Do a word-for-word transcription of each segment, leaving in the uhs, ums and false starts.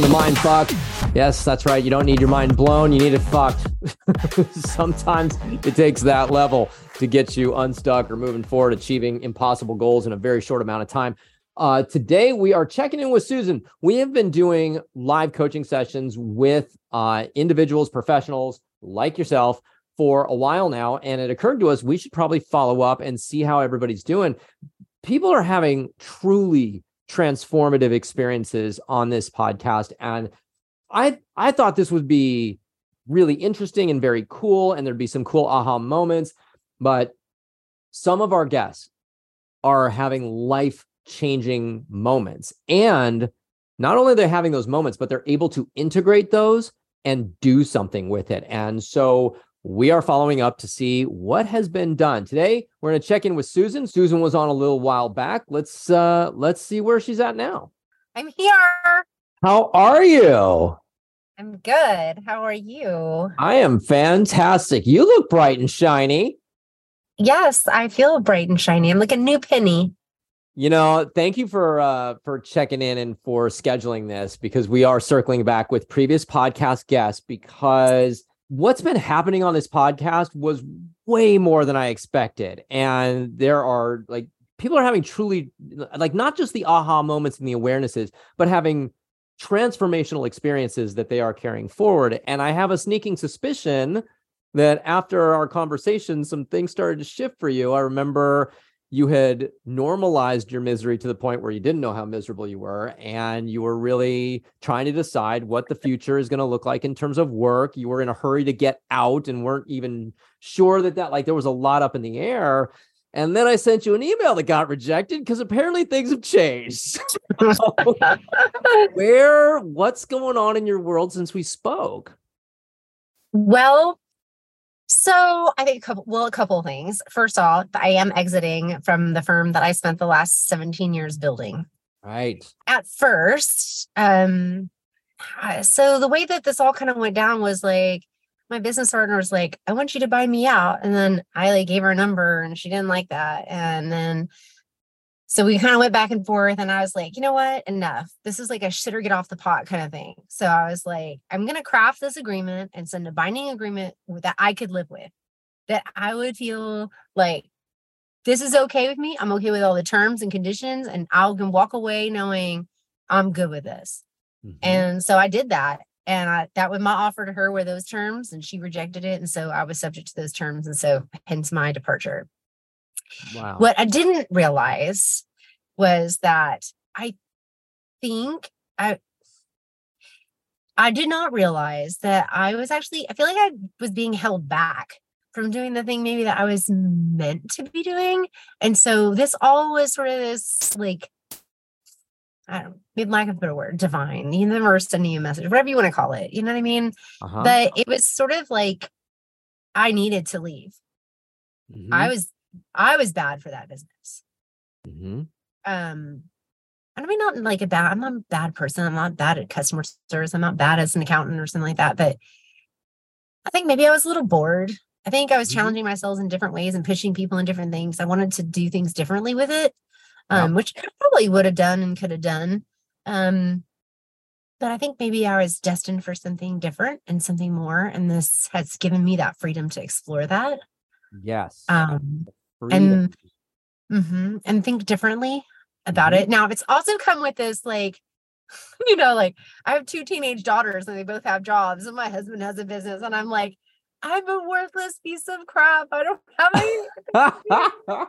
Welcome to Mindfuck. Yes, that's right. You don't need your mind blown. You need it fucked. Sometimes it takes that level to get you unstuck or moving forward, achieving impossible goals in a very short amount of time. Uh, today, we are checking in with Susan. We have been doing live coaching sessions with uh, individuals, professionals like yourself for a while now. And it occurred to us, we should probably follow up and see how everybody's doing. People are having truly transformative experiences on this podcast. And I, I thought this would be really interesting and very cool. And there'd be some cool aha moments. But some of our guests are having life-changing moments. And not only are they having those moments, but they're able to integrate those and do something with it. And so we are following up to see what has been done. Today, we're going to check in with Susan. Susan was on a little while back. Let's uh, let's see where she's at now. I'm here. How are you? I'm good. How are you? I am fantastic. You look bright and shiny. Yes, I feel bright and shiny. I'm like a new penny. You know, thank you for uh, for checking in and for scheduling this, because we are circling back with previous podcast guests, because what's been happening on this podcast was way more than I expected. And there are like people are having truly like not just the aha moments and the awarenesses, but having transformational experiences that they are carrying forward. And I have a sneaking suspicion that after our conversation, some things started to shift for you. I remember you had normalized your misery to the point where you didn't know how miserable you were, and you were really trying to decide what the future is going to look like in terms of work. You were in a hurry to get out and weren't even sure that that, like, there was a lot up in the air. And then I sent you an email that got rejected because apparently things have changed. Where, what's going on in your world since we spoke? Well, So I think, a couple, well, a couple of things. First off, I am exiting from the firm that I spent the last seventeen years building. Right. At first. Um, so the way that this all kind of went down was like, my business partner was like, I want you to buy me out. And then I like gave her a number and she didn't like that. And then, so we kind of went back and forth and I was like, you know what? Enough. This is like a shit or get off the pot kind of thing. So I was like, I'm going to craft this agreement and send a binding agreement that I could live with, that I would feel like this is okay with me. I'm okay with all the terms and conditions, and I can walk away knowing I'm good with this. Mm-hmm. And so I did that. And I, that was my offer to her, were those terms, and she rejected it. And so I was subject to those terms. And so hence my departure. Wow. What I didn't realize was that I think I I did not realize that I was actually, I feel like I was being held back from doing the thing maybe that I was meant to be doing. And so this all was sort of this like, I don't know, lack of a better word, divine, the universe sending you a message, whatever you want to call it. You know what I mean? Uh-huh. But it was sort of like I needed to leave. Mm-hmm. I was I was bad for that business. Mm-hmm. Um, I mean, not like a bad, I'm not a bad person. I'm not bad at customer service. I'm not bad as an accountant or something like that. But I think maybe I was a little bored. I think I was mm-hmm. challenging myself in different ways and pushing people in different things. I wanted to do things differently with it, um, wow. which I probably would have done and could have done. Um, but I think maybe I was destined for something different and something more. And this has given me that freedom to explore that. Yes. Um, Freedom. And mm-hmm, and think differently about mm-hmm. it. Now, it's also come with this, like, you know, like I have two teenage daughters and they both have jobs, and my husband has a business, and I'm like, I'm a worthless piece of crap. I don't have any.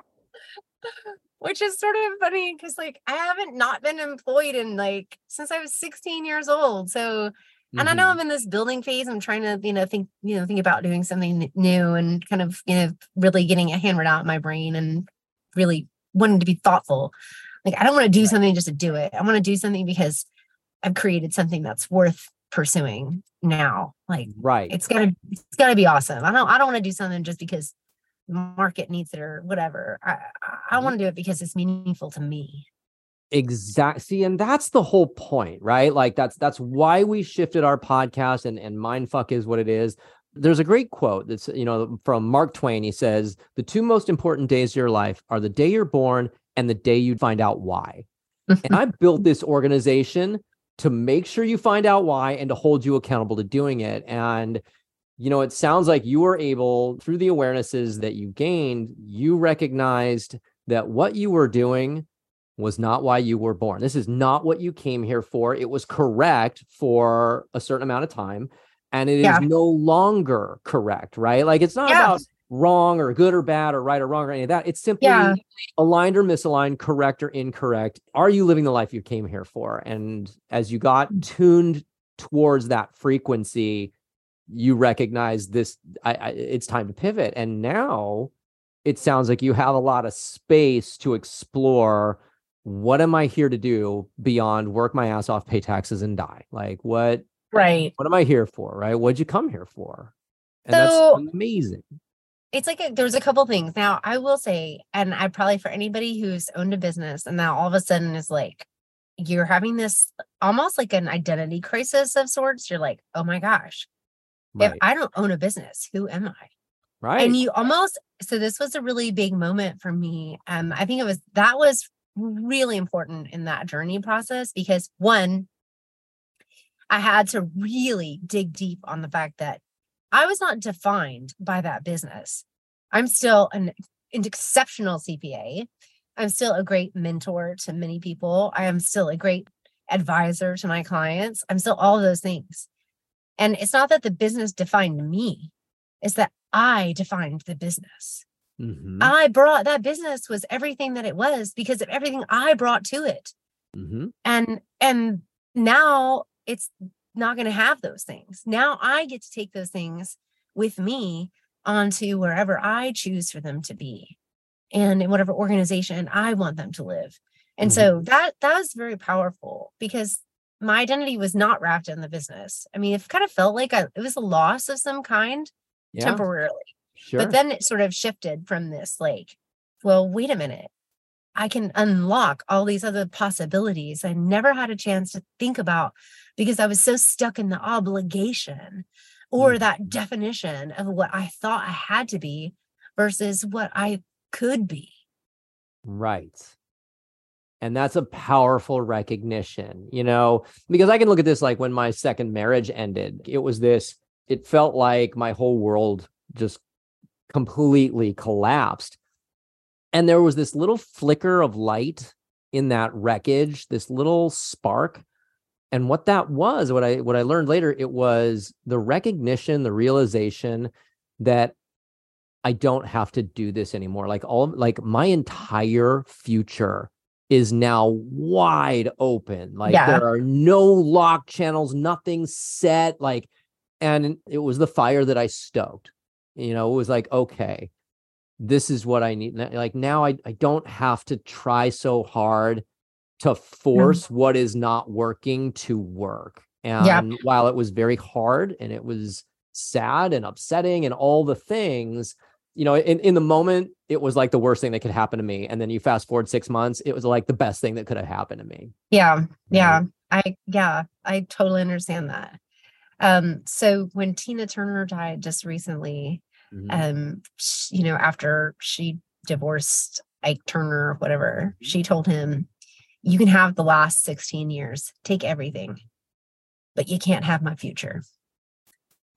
Which is sort of funny because, like, I haven't not been employed in like since I was sixteen years old. So. And I know I'm in this building phase. I'm trying to, you know, think, you know, think about doing something new and kind of, you know, really getting a hammered out in my brain and really wanting to be thoughtful. Like, I don't want to do something just to do it. I want to do something because I've created something that's worth pursuing now. Like, right. It's gonna, it's gonna be awesome. I don't, I don't want to do something just because the market needs it or whatever. I, I want to do it because it's meaningful to me. Exactly. See, and that's the whole point, right? Like that's that's why we shifted our podcast, and, and Mindfuck is what it is. There's a great quote that's, you know, from Mark Twain. He says, the two most important days of your life are the day you're born and the day you find out why. And I built this organization to make sure you find out why and to hold you accountable to doing it. And, you know, it sounds like you were able, through the awarenesses that you gained, you recognized that what you were doing was not why you were born. This is not what you came here for. It was correct for a certain amount of time, and it yeah. is no longer correct, right? Like, it's not yeah. about wrong or good or bad or right or wrong or any of that. It's simply yeah. aligned or misaligned, correct or incorrect. Are you living the life you came here for? And as you got tuned towards that frequency, you recognize this, I, I, it's time to pivot. And now it sounds like you have a lot of space to explore, what am I here to do beyond work my ass off, pay taxes, and die? Like, what, right. what am I here for? Right. What'd you come here for? And so, that's amazing. It's like a, there's a couple things. Now, I will say, and I probably, for anybody who's owned a business and now all of a sudden is like, you're having this almost like an identity crisis of sorts. You're like, oh my gosh, right. if I don't own a business, who am I? Right. And you almost, so this was a really big moment for me. Um, I think it was, that was really important in that journey process because, one, I had to really dig deep on the fact that I was not defined by that business. I'm still an, an exceptional C P A. I'm still a great mentor to many people. I am still a great advisor to my clients. I'm still all those things. And it's not that the business defined me. It's that I defined the business. Mm-hmm. I brought that business was everything that it was because of everything I brought to it. Mm-hmm. And, and now it's not going to have those things. Now I get to take those things with me onto wherever I choose for them to be and in whatever organization I want them to live. And mm-hmm. so that, that was very powerful because my identity was not wrapped in the business. I mean, it kind of felt like I, it was a loss of some kind yeah. temporarily, sure. but then it sort of shifted from this, like, well, wait a minute, I can unlock all these other possibilities I never had a chance to think about because I was so stuck in the obligation or mm-hmm. that definition of what I thought I had to be versus what I could be. Right. And that's a powerful recognition, you know, because I can look at this like when my second marriage ended, it was this, it felt like my whole world just completely collapsed. And there was this little flicker of light in that wreckage, this little spark. And what that was, what I what I learned later, it was the recognition, the realization that I don't have to do this anymore. Like all, like my entire future is now wide open. Like yeah. there are no lock channels, nothing set. Like, and it was the fire that I stoked. You know, it was like, okay, this is what I need. Like now I, I don't have to try so hard to force mm-hmm. what is not working to work. And yeah. while it was very hard and it was sad and upsetting and all the things, you know, in, in the moment, it was like the worst thing that could happen to me. And then you fast forward six months, it was like the best thing that could have happened to me. Yeah. Yeah. I, yeah, I totally understand that. Um, so when Tina Turner died just recently, Um, she, you know, after she divorced Ike Turner or whatever, she told him, you can have the last sixteen years, take everything, but you can't have my future.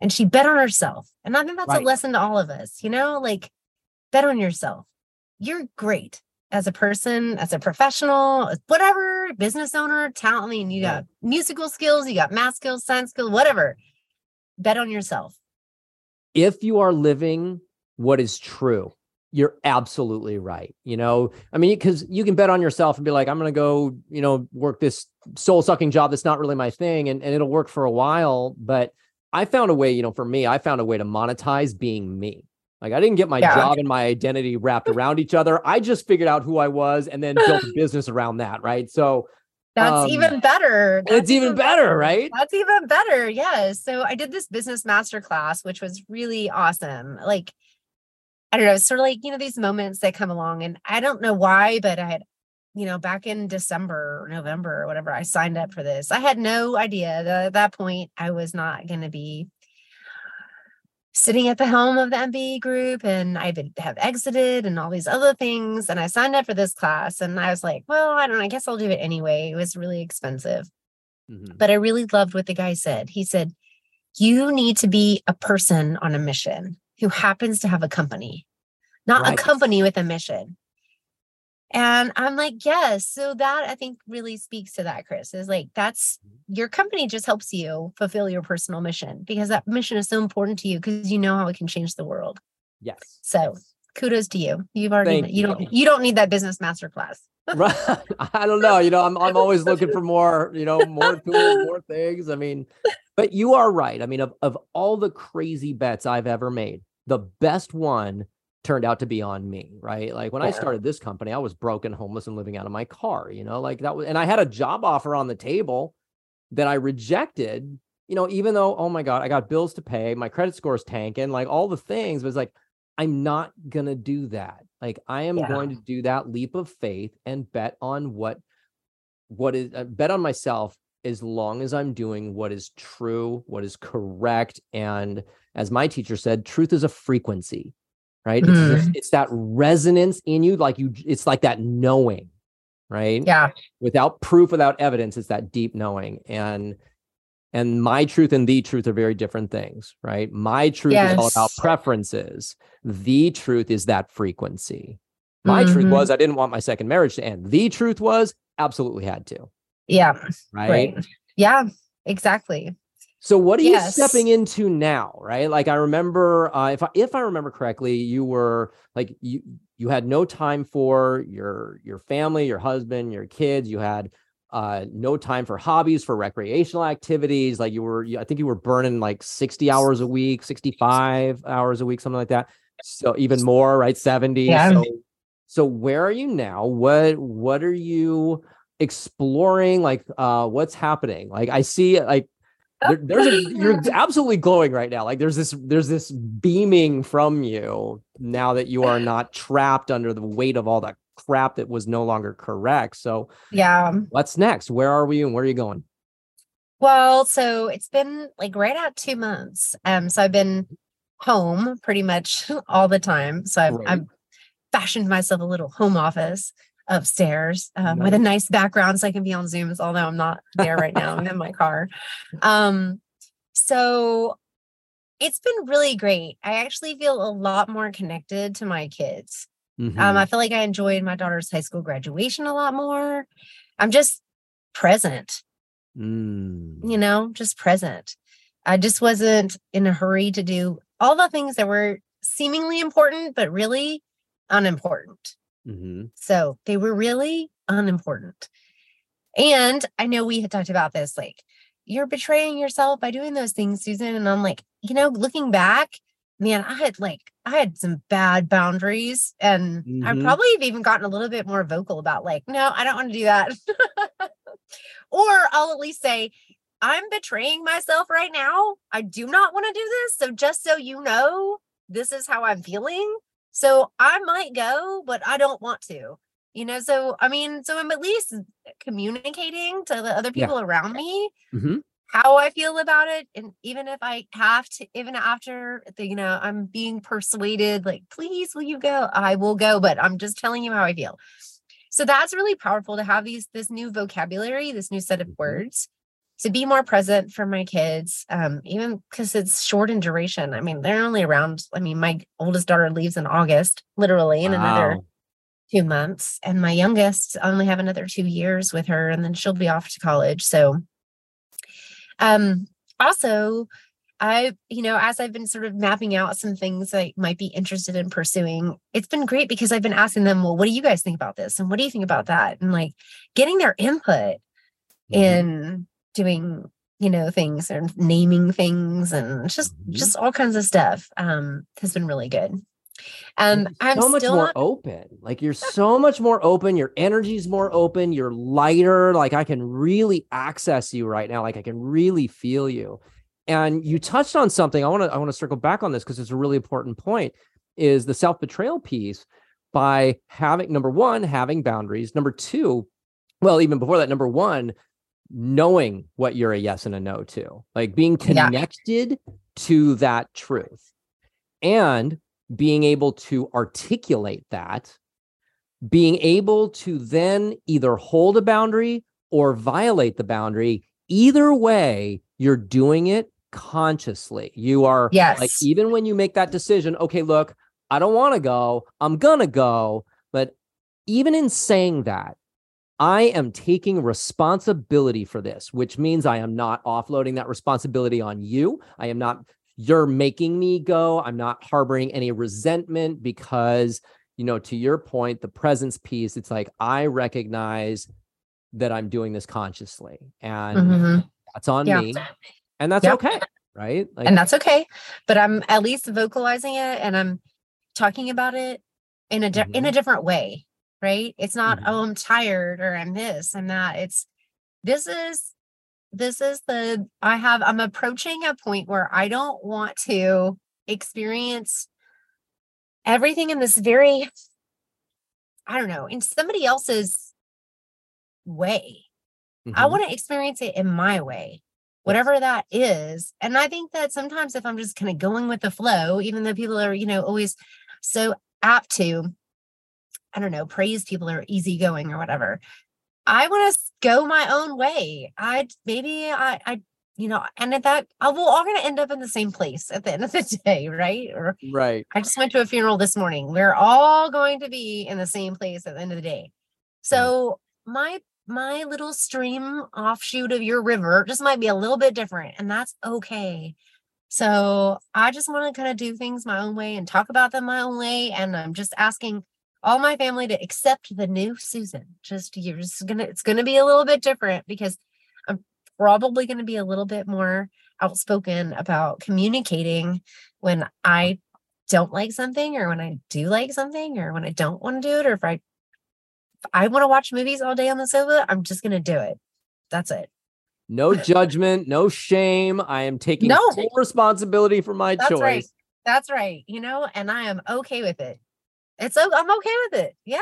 And she bet on herself. And I think that's right. a lesson to all of us, you know, like bet on yourself. You're great as a person, as a professional, as whatever, business owner, talent. I mean, you yeah. got musical skills, you got math skills, science skills, whatever. Bet on yourself. If you are living what is true, you're absolutely right. You know, I mean, because you can bet on yourself and be like, I'm going to go, you know, work this soul sucking job that's not really my thing. And, and it'll work for a while. But I found a way, you know, for me, I found a way to monetize being me. Like I didn't get my yeah. job and my identity wrapped around each other. I just figured out who I was and then built a business around that. Right. So That's um, even better. That's it's even, even better, better, right? That's even better. Yes. So I did this business masterclass, which was really awesome. Like, I don't know, sort of like, you know, these moments that come along and I don't know why, but I had, you know, back in December or November or whatever, I signed up for this. I had no idea that at that point I was not going to be sitting at the helm of the M B E group and I would have exited and all these other things. And I signed up for this class and I was like, well, I don't know, I guess I'll do it anyway. It was really expensive. Mm-hmm. But I really loved what the guy said. He said, you need to be a person on a mission who happens to have a company, not right. a company with a mission. And I'm like, yes. So that I think really speaks to that, Chris, is like, that's your company just helps you fulfill your personal mission, because that mission is so important to you because you know how it can change the world. Yes. So kudos to you. You've already, Thank you, you don't, you don't need that business masterclass. Right. I don't know. You know, I'm, I'm always looking for more, you know, more tools, more things. I mean, but you are right. I mean, of, of all the crazy bets I've ever made, the best one turned out to be on me, right? Like when yeah. I started this company, I was broken, homeless, and living out of my car, you know, like that was, and I had a job offer on the table that I rejected, you know, even though, oh my God, I got bills to pay, my credit score's tanking, like all the things, but it's like, I'm not going to do that. Like I am yeah. going to do that leap of faith and bet on what, what is, uh, bet on myself as long as I'm doing what is true, what is correct. And as my teacher said, truth is a frequency. Right. Mm. It's, it's that resonance in you. Like you, it's like that knowing, right? Yeah. Without proof, without evidence, it's that deep knowing. And, and my truth and the truth are very different things, right? My truth yes. is all about preferences. The truth is that frequency. My mm-hmm. truth was I didn't want my second marriage to end. The truth was absolutely had to. Yeah. Right. right. Yeah, exactly. So what are yes. you stepping into now, right? Like I remember, uh, if I, if I remember correctly, you were like you you had no time for your your family, your husband, your kids. You had uh, no time for hobbies, for recreational activities. Like you were, I think you were burning like sixty hours a week, sixty-five hours a week, something like that. So even more, right? seventy. Yeah. So, so where are you now? What what are you exploring? Like uh, what's happening? Like I see like. There, there's a, you're absolutely glowing right now. Like there's this, there's this beaming from you now that you are not trapped under the weight of all that crap that was no longer correct. So yeah, what's next? Where are we and where are you going? Well, so it's been like right out two months. Um, so I've been home pretty much all the time. So I've, I've fashioned myself a little home office upstairs um, nice. with a nice background so I can be on Zooms, although I'm not there right now. I'm in my car. Um, so it's been really great. I actually feel a lot more connected to my kids. Mm-hmm. Um, I feel like I enjoyed my daughter's high school graduation a lot more. I'm just present, mm. you know, just present. I just wasn't in a hurry to do all the things that were seemingly important, but really unimportant. Mm-hmm. So they were really unimportant. And I know we had talked about this, like, you're betraying yourself by doing those things, Susan. And I'm like, you know, looking back, man, I had like, I had some bad boundaries and mm-hmm. I probably have even gotten a little bit more vocal about like, no, I don't want to do that. Or I'll at least say, I'm betraying myself right now. I do not want to do this. So just so you know, this is how I'm feeling. So I might go, but I don't want to, you know? So, I mean, so I'm at least communicating to the other people yeah. around me mm-hmm. how I feel about it. And even if I have to, even after the, you know, I'm being persuaded, like, please, will you go? I will go, but I'm just telling you how I feel. So that's really powerful to have these, this new vocabulary, this new set of words to be more present for my kids, um, even because it's short in duration. I mean, they're only around, I mean, my oldest daughter leaves in August, literally in wow. another two months. And my youngest, I only have another two years with her and then she'll be off to college. So um, also, I, you know, as I've been sort of mapping out some things I might be interested in pursuing, it's been great because I've been asking them, well, what do you guys think about this? And what do you think about that? And like getting their input mm-hmm. in doing, you know, things and naming things and just, mm-hmm. just all kinds of stuff um, has been really good. Um, I'm so much still more not... open. Like you're so much more open. Your energy's more open. You're lighter. Like I can really access you right now. Like I can really feel you. And you touched on something. I want to, I want to circle back on this because it's a really important point is the self-betrayal piece by having, number one, having boundaries. Number two, well, even before that, number one, knowing what you're a yes and a no to, like being connected yeah. to that truth and being able to articulate that, being able to then either hold a boundary or violate the boundary either way, you're doing it consciously. You are, yes. like, even when you make that decision, okay, look, I don't want to go, I'm gonna go. But even in saying that, I am taking responsibility for this, which means I am not offloading that responsibility on you. I am not, you're making me go. I'm not harboring any resentment because, you know, to your point, the presence piece, it's like, I recognize that I'm doing this consciously, and mm-hmm. that's on yeah. me, and that's yep. okay. Right. Like, and that's okay. But I'm at least vocalizing it, and I'm talking about it in a, di- mm-hmm. in a different way. Right. It's not, mm-hmm. oh, I'm tired, or I'm this and that. It's, this is, this is the, I have, I'm approaching a point where I don't want to experience everything in this very, I don't know, in somebody else's way. Mm-hmm. I want to experience it in my way, whatever that is. And I think that sometimes if I'm just kind of going with the flow, even though people are, you know, always so apt to, I don't know, praise people are easygoing or whatever. I want to go my own way. I, maybe I, I, you know, and at that, I, we're all going to end up in the same place at the end of the day. Right. Or right. I just went to a funeral this morning. We're all going to be in the same place at the end of the day. So my, my little stream offshoot of your river just might be a little bit different, and that's okay. So I just want to kind of do things my own way and talk about them my own way. And I'm just asking all my family to accept the new Susan. Just, you're just going to, it's going to be a little bit different because I'm probably going to be a little bit more outspoken about communicating when I don't like something, or when I do like something, or when I don't want to do it. Or if I, if I want to watch movies all day on the sofa, I'm just going to do it. That's it. No judgment, no shame. I am taking no. full responsibility for my That's choice. Right. That's right. You know, and I am okay with it. It's I'm okay with it. Yeah.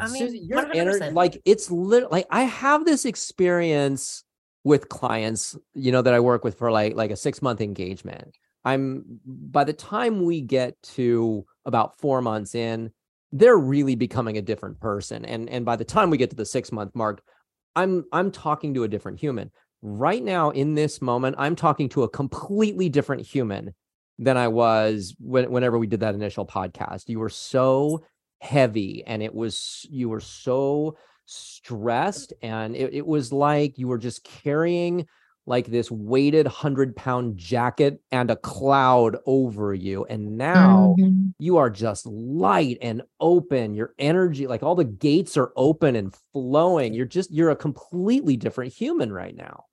I mean, Susan, you're ener- like it's literally like I have this experience with clients, you know, that I work with for like, like a six month engagement. I'm by the time we get to about four months in, they're really becoming a different person. And, and by the time we get to the six month mark, I'm, I'm talking to a different human right now. In this moment, I'm talking to a completely different human than I was when, whenever we did that initial podcast. You were so heavy, and it was, you were so stressed, and it, it was like you were just carrying like this weighted hundred pound jacket and a cloud over you. And now mm-hmm. you are just light and open. Your energy, like all the gates are open and flowing. You're just, you're a completely different human right now.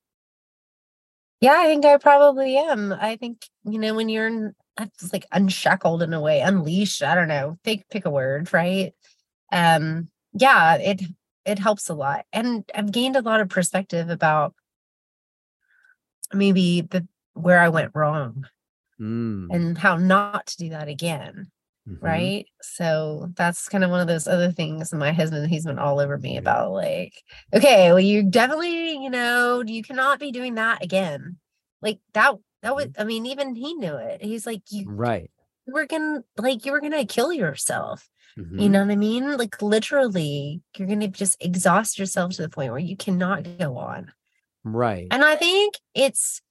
Yeah, I think I probably am. I think, you know, when you're like unshackled in a way, unleashed, I don't know, pick, pick a word, right? Um, yeah, it, it helps a lot. And I've gained a lot of perspective about maybe the, where I went wrong mm. and how not to do that again. Mm-hmm. Right. So that's kind of one of those other things. My husband, he's been all over me about like, okay, well, you definitely, you know, you cannot be doing that again. Like that, that was, I mean, even he knew it. He's like, you, right. you were going to like, you were going to kill yourself. Mm-hmm. You know what I mean? Like literally you're going to just exhaust yourself to the point where you cannot go on. Right. And I think it's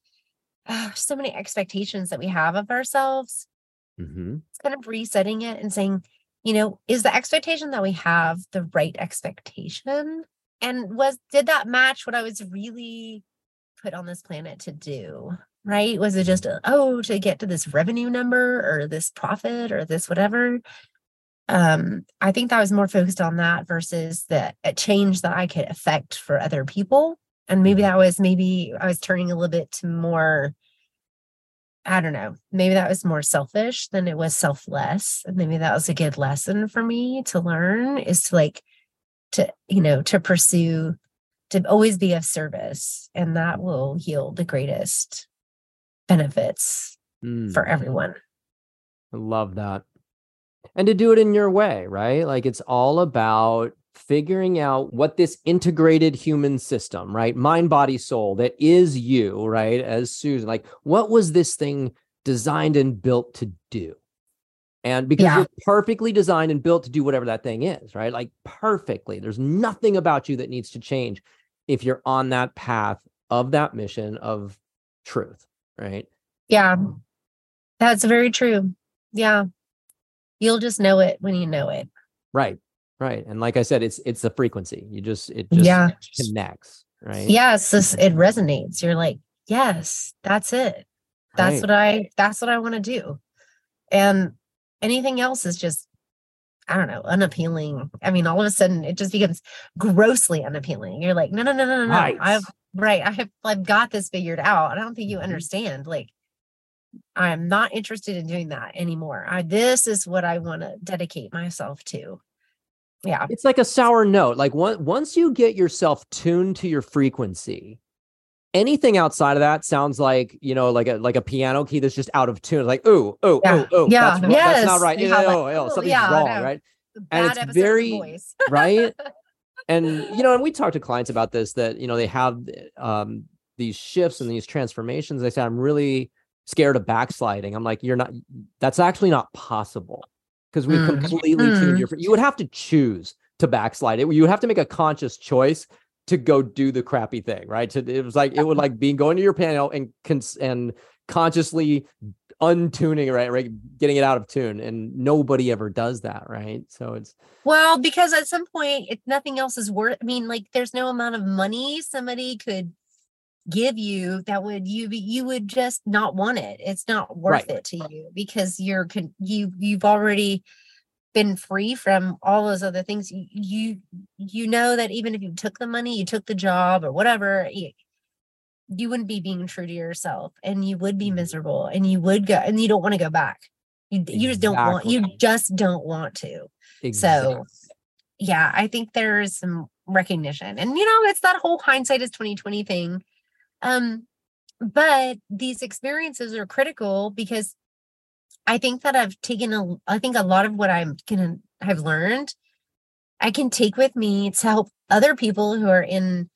uh, so many expectations that we have of ourselves. Mm-hmm. It's kind of resetting it and saying, you know, is the expectation that we have the right expectation? And was, did that match what I was really put on this planet to do? Right? Was it just, a, oh, to get to this revenue number or this profit or this whatever? Um, I think that was more focused on that versus the a change that I could affect for other people. And maybe that was, maybe I was turning a little bit to more, I don't know, maybe that was more selfish than it was selfless. And maybe that was a good lesson for me to learn, is to like, to, you know, to pursue, to always be of service. And that will yield the greatest benefits mm. for everyone. I love that. And to do it in your way, right? Like it's all about figuring out what this integrated human system, right? Mind, body, soul, that is you, right? As Susan, like what was this thing designed and built to do? And because yeah. you're perfectly designed and built to do whatever that thing is, right? Like perfectly. There's nothing about you that needs to change if you're on that path of that mission of truth, right? Yeah, that's very true. Yeah. You'll just know it when you know it. Right. Right. And like I said, it's, it's the frequency. You just, it just yeah. connects, right? Yes. Yeah, it resonates. You're like, yes, that's it. That's right. what I, that's what I want to do. And anything else is just, I don't know, unappealing. I mean, all of a sudden it just becomes grossly unappealing. You're like, no, no, no, no, no, right. no. I've, right. I've, I've got this figured out. I don't think you understand. Like, I'm not interested in doing that anymore. I, this is what I want to dedicate myself to. Yeah. It's like a sour note. Like one, once you get yourself tuned to your frequency, anything outside of that sounds like, you know, like a, like a piano key that's just out of tune. Like, ooh, ooh, yeah. ooh, ooh, yeah. that's, yes. that's not right. Yeah, like, oh, oh, something's yeah, wrong, no. right? Bad and it's very, right? And, you know, and we talk to clients about this, that, you know, they have um, these shifts and these transformations. They say, I'm really scared of backsliding. I'm like, you're not, that's actually not possible because we've mm. completely mm. tuned your, you would have to choose to backslide it. You would have to make a conscious choice to go do the crappy thing, right? So it was like, it would like be going to your panel and cons- and consciously untuning, right? Right. Getting it out of tune. And nobody ever does that, right? So it's. Well, because at some point, if nothing else is worth, I mean, like there's no amount of money somebody could give you that would, you you would just not want it. It's not worth right. it to you because you're, you, you've already been free from all those other things. You, you you know that even if you took the money, you took the job or whatever, you, you wouldn't be being true to yourself, and you would be miserable, and you would go, and you don't want to go back. You, exactly. you just don't want, you just don't want to. Exactly. So yeah, I think there is some recognition, and you know, it's that whole hindsight is twenty twenty thing. Um, but these experiences are critical because I think that I've taken, a, I think a lot of what I'm going to have learned, I can take with me to help other people who are in,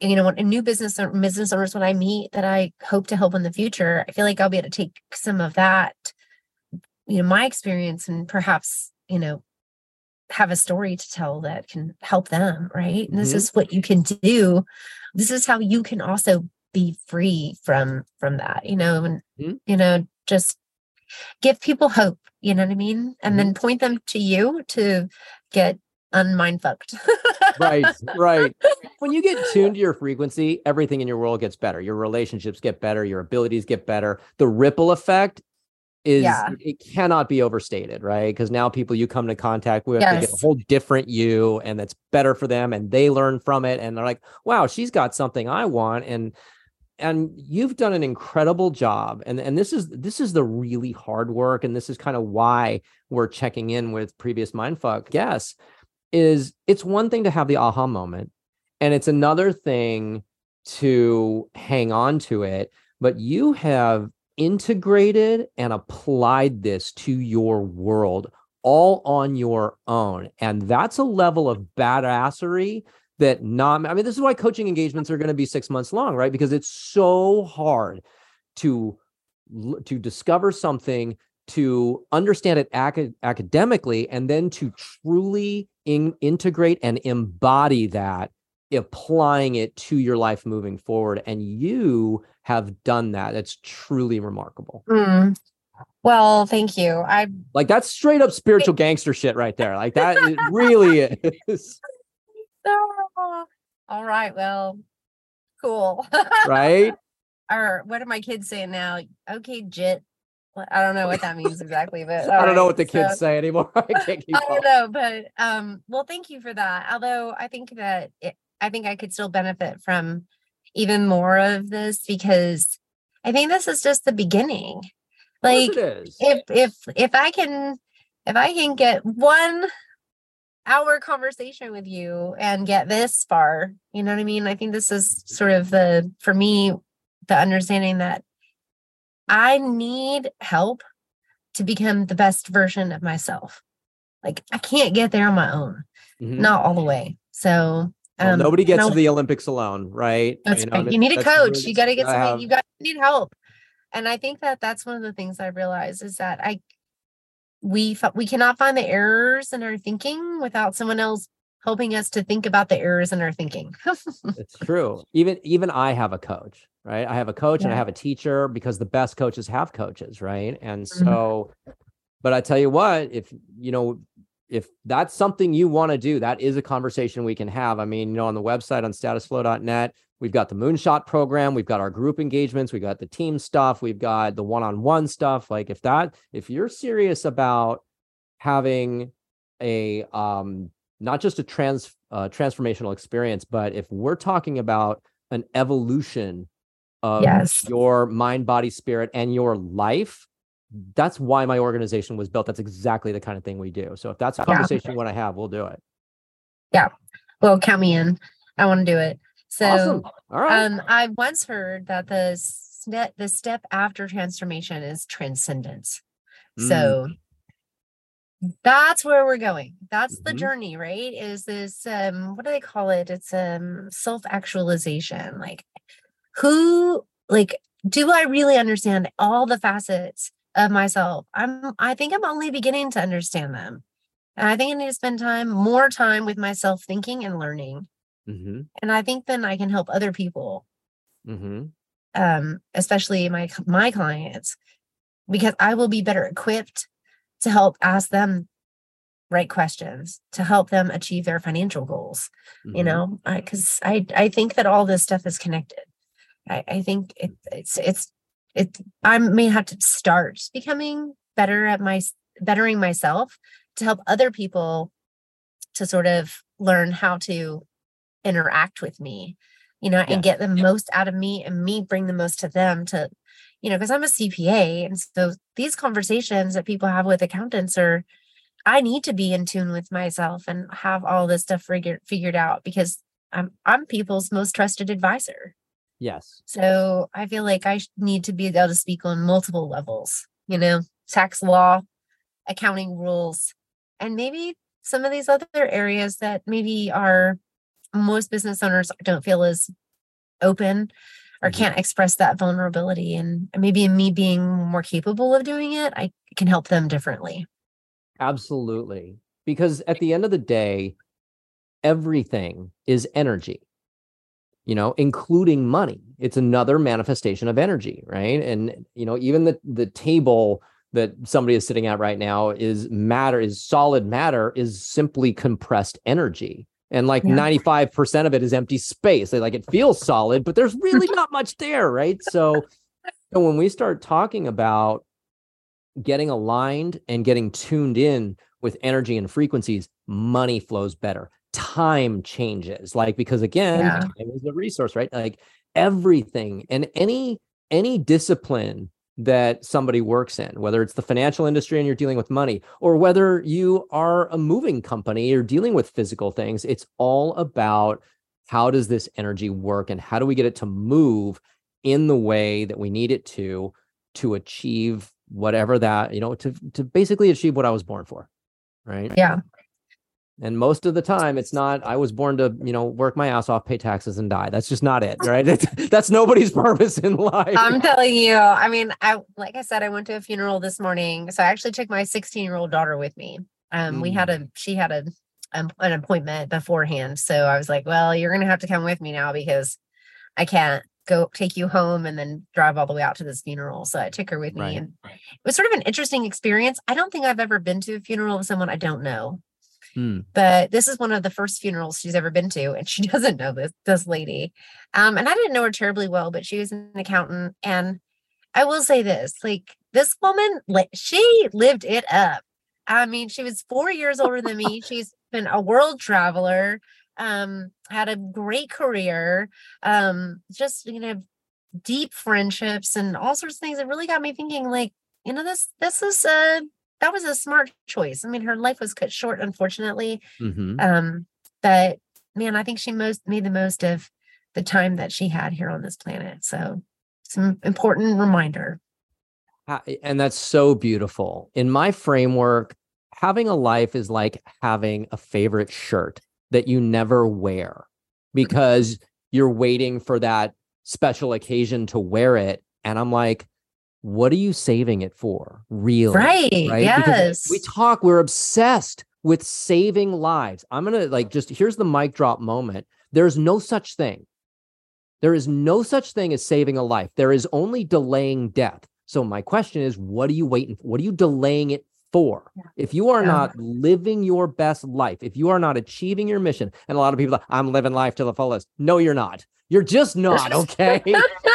you know, in new business or business owners when I meet that I hope to help in the future. I feel like I'll be able to take some of that, you know, my experience and perhaps, you know, have a story to tell that can help them. Right. And mm-hmm. this is what you can do. This is how you can also be free from, from that, you know, and, mm-hmm. you know, just give people hope, you know what I mean? And mm-hmm. then point them to you to get unmindfucked. Right, right. When you get tuned to your frequency, everything in your world gets better. Your relationships get better. Your abilities get better. The ripple effect is, yeah. it cannot be overstated, right? Because now people you come to contact with, yes. they get a whole different you, and that's better for them, and they learn from it. And they're like, wow, she's got something I want. And And you've done an incredible job. And, and this is this is the really hard work. And this is kind of why we're checking in with previous Mindfuck guests, is it's one thing to have the aha moment. And it's another thing to hang on to it. But you have integrated and applied this to your world all on your own. And that's a level of badassery that not, I mean, this is why coaching engagements are going to be six months long, right? Because it's so hard to, to discover something, to understand it ac- academically, and then to truly in- integrate and embody that, applying it to your life moving forward. And you have done that. It's truly remarkable. Mm. Well, thank you. I like that's straight up spiritual gangster shit right there. Like that it really is. All right. Well, cool. Right. Or what are my kids saying now? Okay, jit. I don't know what that means exactly, but I don't right, know what the so. kids say anymore. I can't keep I don't up. know, but um, well, thank you for that. Although I think that it, I think I could still benefit from even more of this because I think this is just the beginning. Like if if if I can if I can get one hour conversation with you and get this far, you know what I mean? I think this is sort of the, for me, the understanding that I need help to become the best version of myself. Like I can't get there on my own, mm-hmm. not all the way. So well, um, nobody gets to the Olympics alone, right? That's you know, right. I mean, you need a coach. You got to get somebody. Have... You got you need help. And I think that that's one of the things I realized is that I, We we cannot find the errors in our thinking without someone else helping us to think about the errors in our thinking. It's true. Even, even I have a coach, right? I have a coach yeah. and I have a teacher, because the best coaches have coaches, right? And so, mm-hmm. but I tell you what, if, you know, if that's something you want to do, that is a conversation we can have. I mean, you know, on the website, on status flow dot net, we've got the Moonshot program, we've got our group engagements, we've got the team stuff, we've got the one-on-one stuff. Like if that, if you're serious about having a, um, not just a trans uh, transformational experience, but if we're talking about an evolution of yes. your mind, body, spirit, and your life, that's why my organization was built. That's exactly the kind of thing we do. So if that's a conversation yeah. you want to have, we'll do it. Yeah. Well, count me in. I want to do it. So awesome. All right. um, I once heard that the, st- the step after transformation is transcendence. Mm. So that's where we're going. That's mm-hmm. the journey, right? Is this, um, what do they call it? It's um, self-actualization. Like who, like, do I really understand all the facets of myself? I'm, I think I'm only beginning to understand them. And I think I need to spend time, more time with myself thinking and learning. Mm-hmm. And I think then I can help other people, mm-hmm. um, especially my, my clients, because I will be better equipped to help ask them right questions, to help them achieve their financial goals. Mm-hmm. You know, because I, I, I think that all this stuff is connected. I, I think it, it's, it's, it, I may have to start becoming better at my, bettering myself to help other people to sort of learn how to interact with me, you know, yeah. and get the yeah. most out of me, and me bring the most to them to, you know, because I'm a C P A. And so these conversations that people have with accountants are, I need to be in tune with myself and have all this stuff figured, figured out, because I'm, I'm people's most trusted advisor. Yes. So I feel like I need to be able to speak on multiple levels, you know, tax law, accounting rules, and maybe some of these other areas that maybe are most business owners don't feel as open or mm-hmm. can't express that vulnerability. And maybe in me being more capable of doing it, I can help them differently. Absolutely. Because at the end of the day, everything is energy. You know, including money. It's another manifestation of energy, right? And, you know, even the, the table that somebody is sitting at right now is matter, is solid matter, is simply compressed energy. And like yeah. ninety-five percent of it is empty space. They like, it feels solid, but there's really not much there, right? So, so when we start talking about getting aligned and getting tuned in with energy and frequencies, money flows better. Time changes, like, because again, yeah. time is a resource, right? Like everything, and any any discipline that somebody works in, whether it's the financial industry and you're dealing with money, or whether you are a moving company, you're dealing with physical things, it's all about how does this energy work and how do we get it to move in the way that we need it to, to achieve whatever that, you know, to to basically achieve what I was born for, right? Yeah. And most of the time, it's not, I was born to, you know, work my ass off, pay taxes, and die. That's just not it, right? That's, that's nobody's purpose in life. I'm telling you. I mean, I like I said, I went to a funeral this morning. So I actually took my sixteen-year-old daughter with me. Um, mm. We had a, she had a um, an appointment beforehand. So I was like, well, you're going to have to come with me now, because I can't go take you home and then drive all the way out to this funeral. So I took her with me. Right. And right. it was sort of an interesting experience. I don't think I've ever been to a funeral of someone I don't know. Hmm. But this is one of the first funerals she's ever been to, and she doesn't know this this lady. Um, and I didn't know her terribly well, but she was an accountant. And I will say this, like, this woman, she lived it up. I mean, she was four years older than me. She's been a world traveler, um, had a great career, um, just, you know, deep friendships and all sorts of things. It really got me thinking, like, you know, this this is a that was a smart choice. I mean, her life was cut short, unfortunately. Mm-hmm. Um, but man, I think she most made the most of the time that she had here on this planet. So it's an important reminder. And that's so beautiful. In my framework, having a life is like having a favorite shirt that you never wear, because you're waiting for that special occasion to wear it. And I'm like, what are you saving it for? Really? Right. Right? Yes. Because we talk, we're obsessed with saving lives. I'm going to like, just here's the mic drop moment. There's no such thing. There is no such thing as saving a life. There is only delaying death. So my question is, what are you waiting for? What are you delaying it for? Yeah. If you are yeah. not living your best life, if you are not achieving your mission, and a lot of people are like, I'm living life to the fullest. No, you're not. You're just not, okay?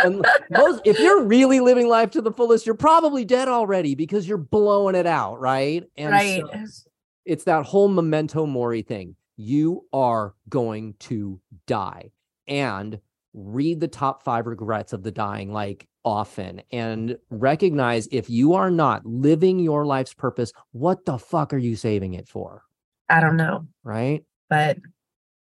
And most, if you're really living life to the fullest, you're probably dead already because you're blowing it out, right? And right. So it's that whole memento mori thing. You are going to die. And read the top five regrets of the dying, like often, and recognize if you are not living your life's purpose, what the fuck are you saving it for? I don't know. Right? But...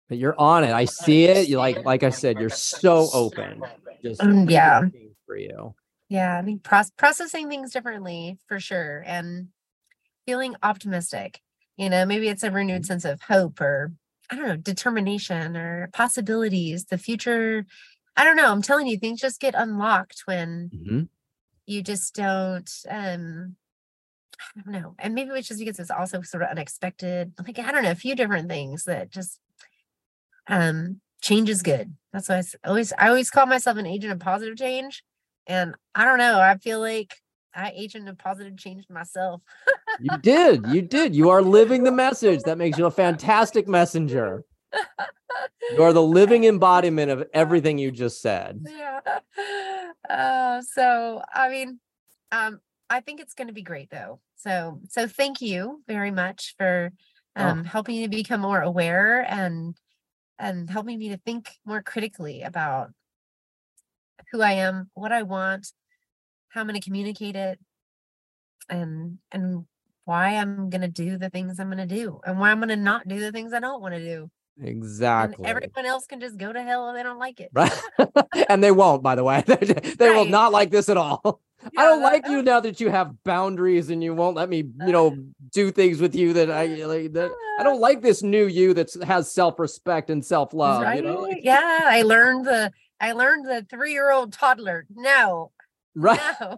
But you're on it. I see it. You like, like I said, you're so open. Just um, yeah. For you. Yeah. I think pro- processing things differently for sure. And feeling optimistic, you know, maybe it's a renewed sense of hope or I don't know, determination or possibilities, the future. I don't know. I'm telling you, things just get unlocked when mm-hmm. you just don't, um, I don't know. And maybe it's just because it's also sort of unexpected. Like, I don't know, a few different things that just, Um, change is good. That's why I always, I always call myself an agent of positive change. And I don't know, I feel like I agent of positive change myself. You did. You did. You are living the message. That makes you a fantastic messenger. You are the living embodiment of everything you just said. Yeah. Uh, so, I mean, um, I think it's going to be great though. So, so thank you very much for um, oh. helping me become more aware and and helping me to think more critically about who I am, what I want, how I'm going to communicate it, and and why I'm going to do the things I'm going to do, and why I'm going to not do the things I don't want to do. Exactly. And everyone else can just go to hell if they don't like it. Right. And they won't, by the way. they they right. will not like this at all. Yeah, I don't that, like you now that you have boundaries and you won't let me, you know, do things with you that I like, that I don't like this new you that has self-respect and self-love. Right? You know? Like, yeah, I learned the I learned the three-year-old toddler. No, right. No.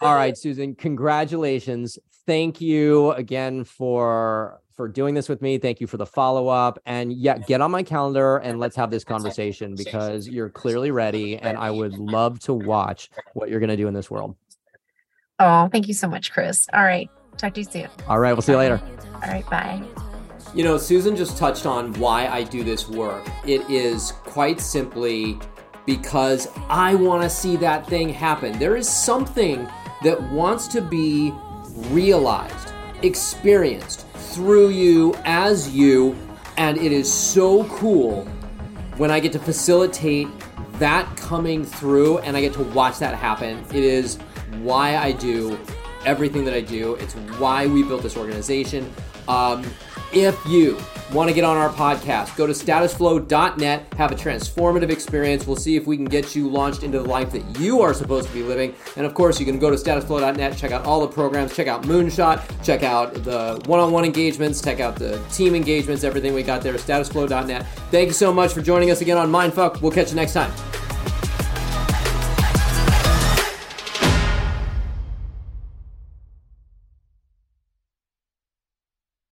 All right, Susan. Congratulations. Thank you again for for doing this with me. Thank you for the follow-up. And yeah, get on my calendar and let's have this conversation because you're clearly ready. And I would love to watch what you're going to do in this world. Oh, thank you so much, Chris. All right. Talk to you soon. All right. We'll see you later. All right. Bye. You know, Susan just touched on why I do this work. It is quite simply because I want to see that thing happen. There is something that wants to be realized, experienced, through you, as you, and it is so cool when I get to facilitate that coming through and I get to watch that happen. It is why I do everything that I do. It's why we built this organization. Um, if you want to get on our podcast, go to status flow dot net, have a transformative experience. We'll see if we can get you launched into the life that you are supposed to be living. And of course, you can go to status flow dot net, check out all the programs, check out Moonshot, check out the one-on-one engagements, check out the team engagements, everything we got there, status flow dot net. Thank you so much for joining us again on Mindfuck. We'll catch you next time.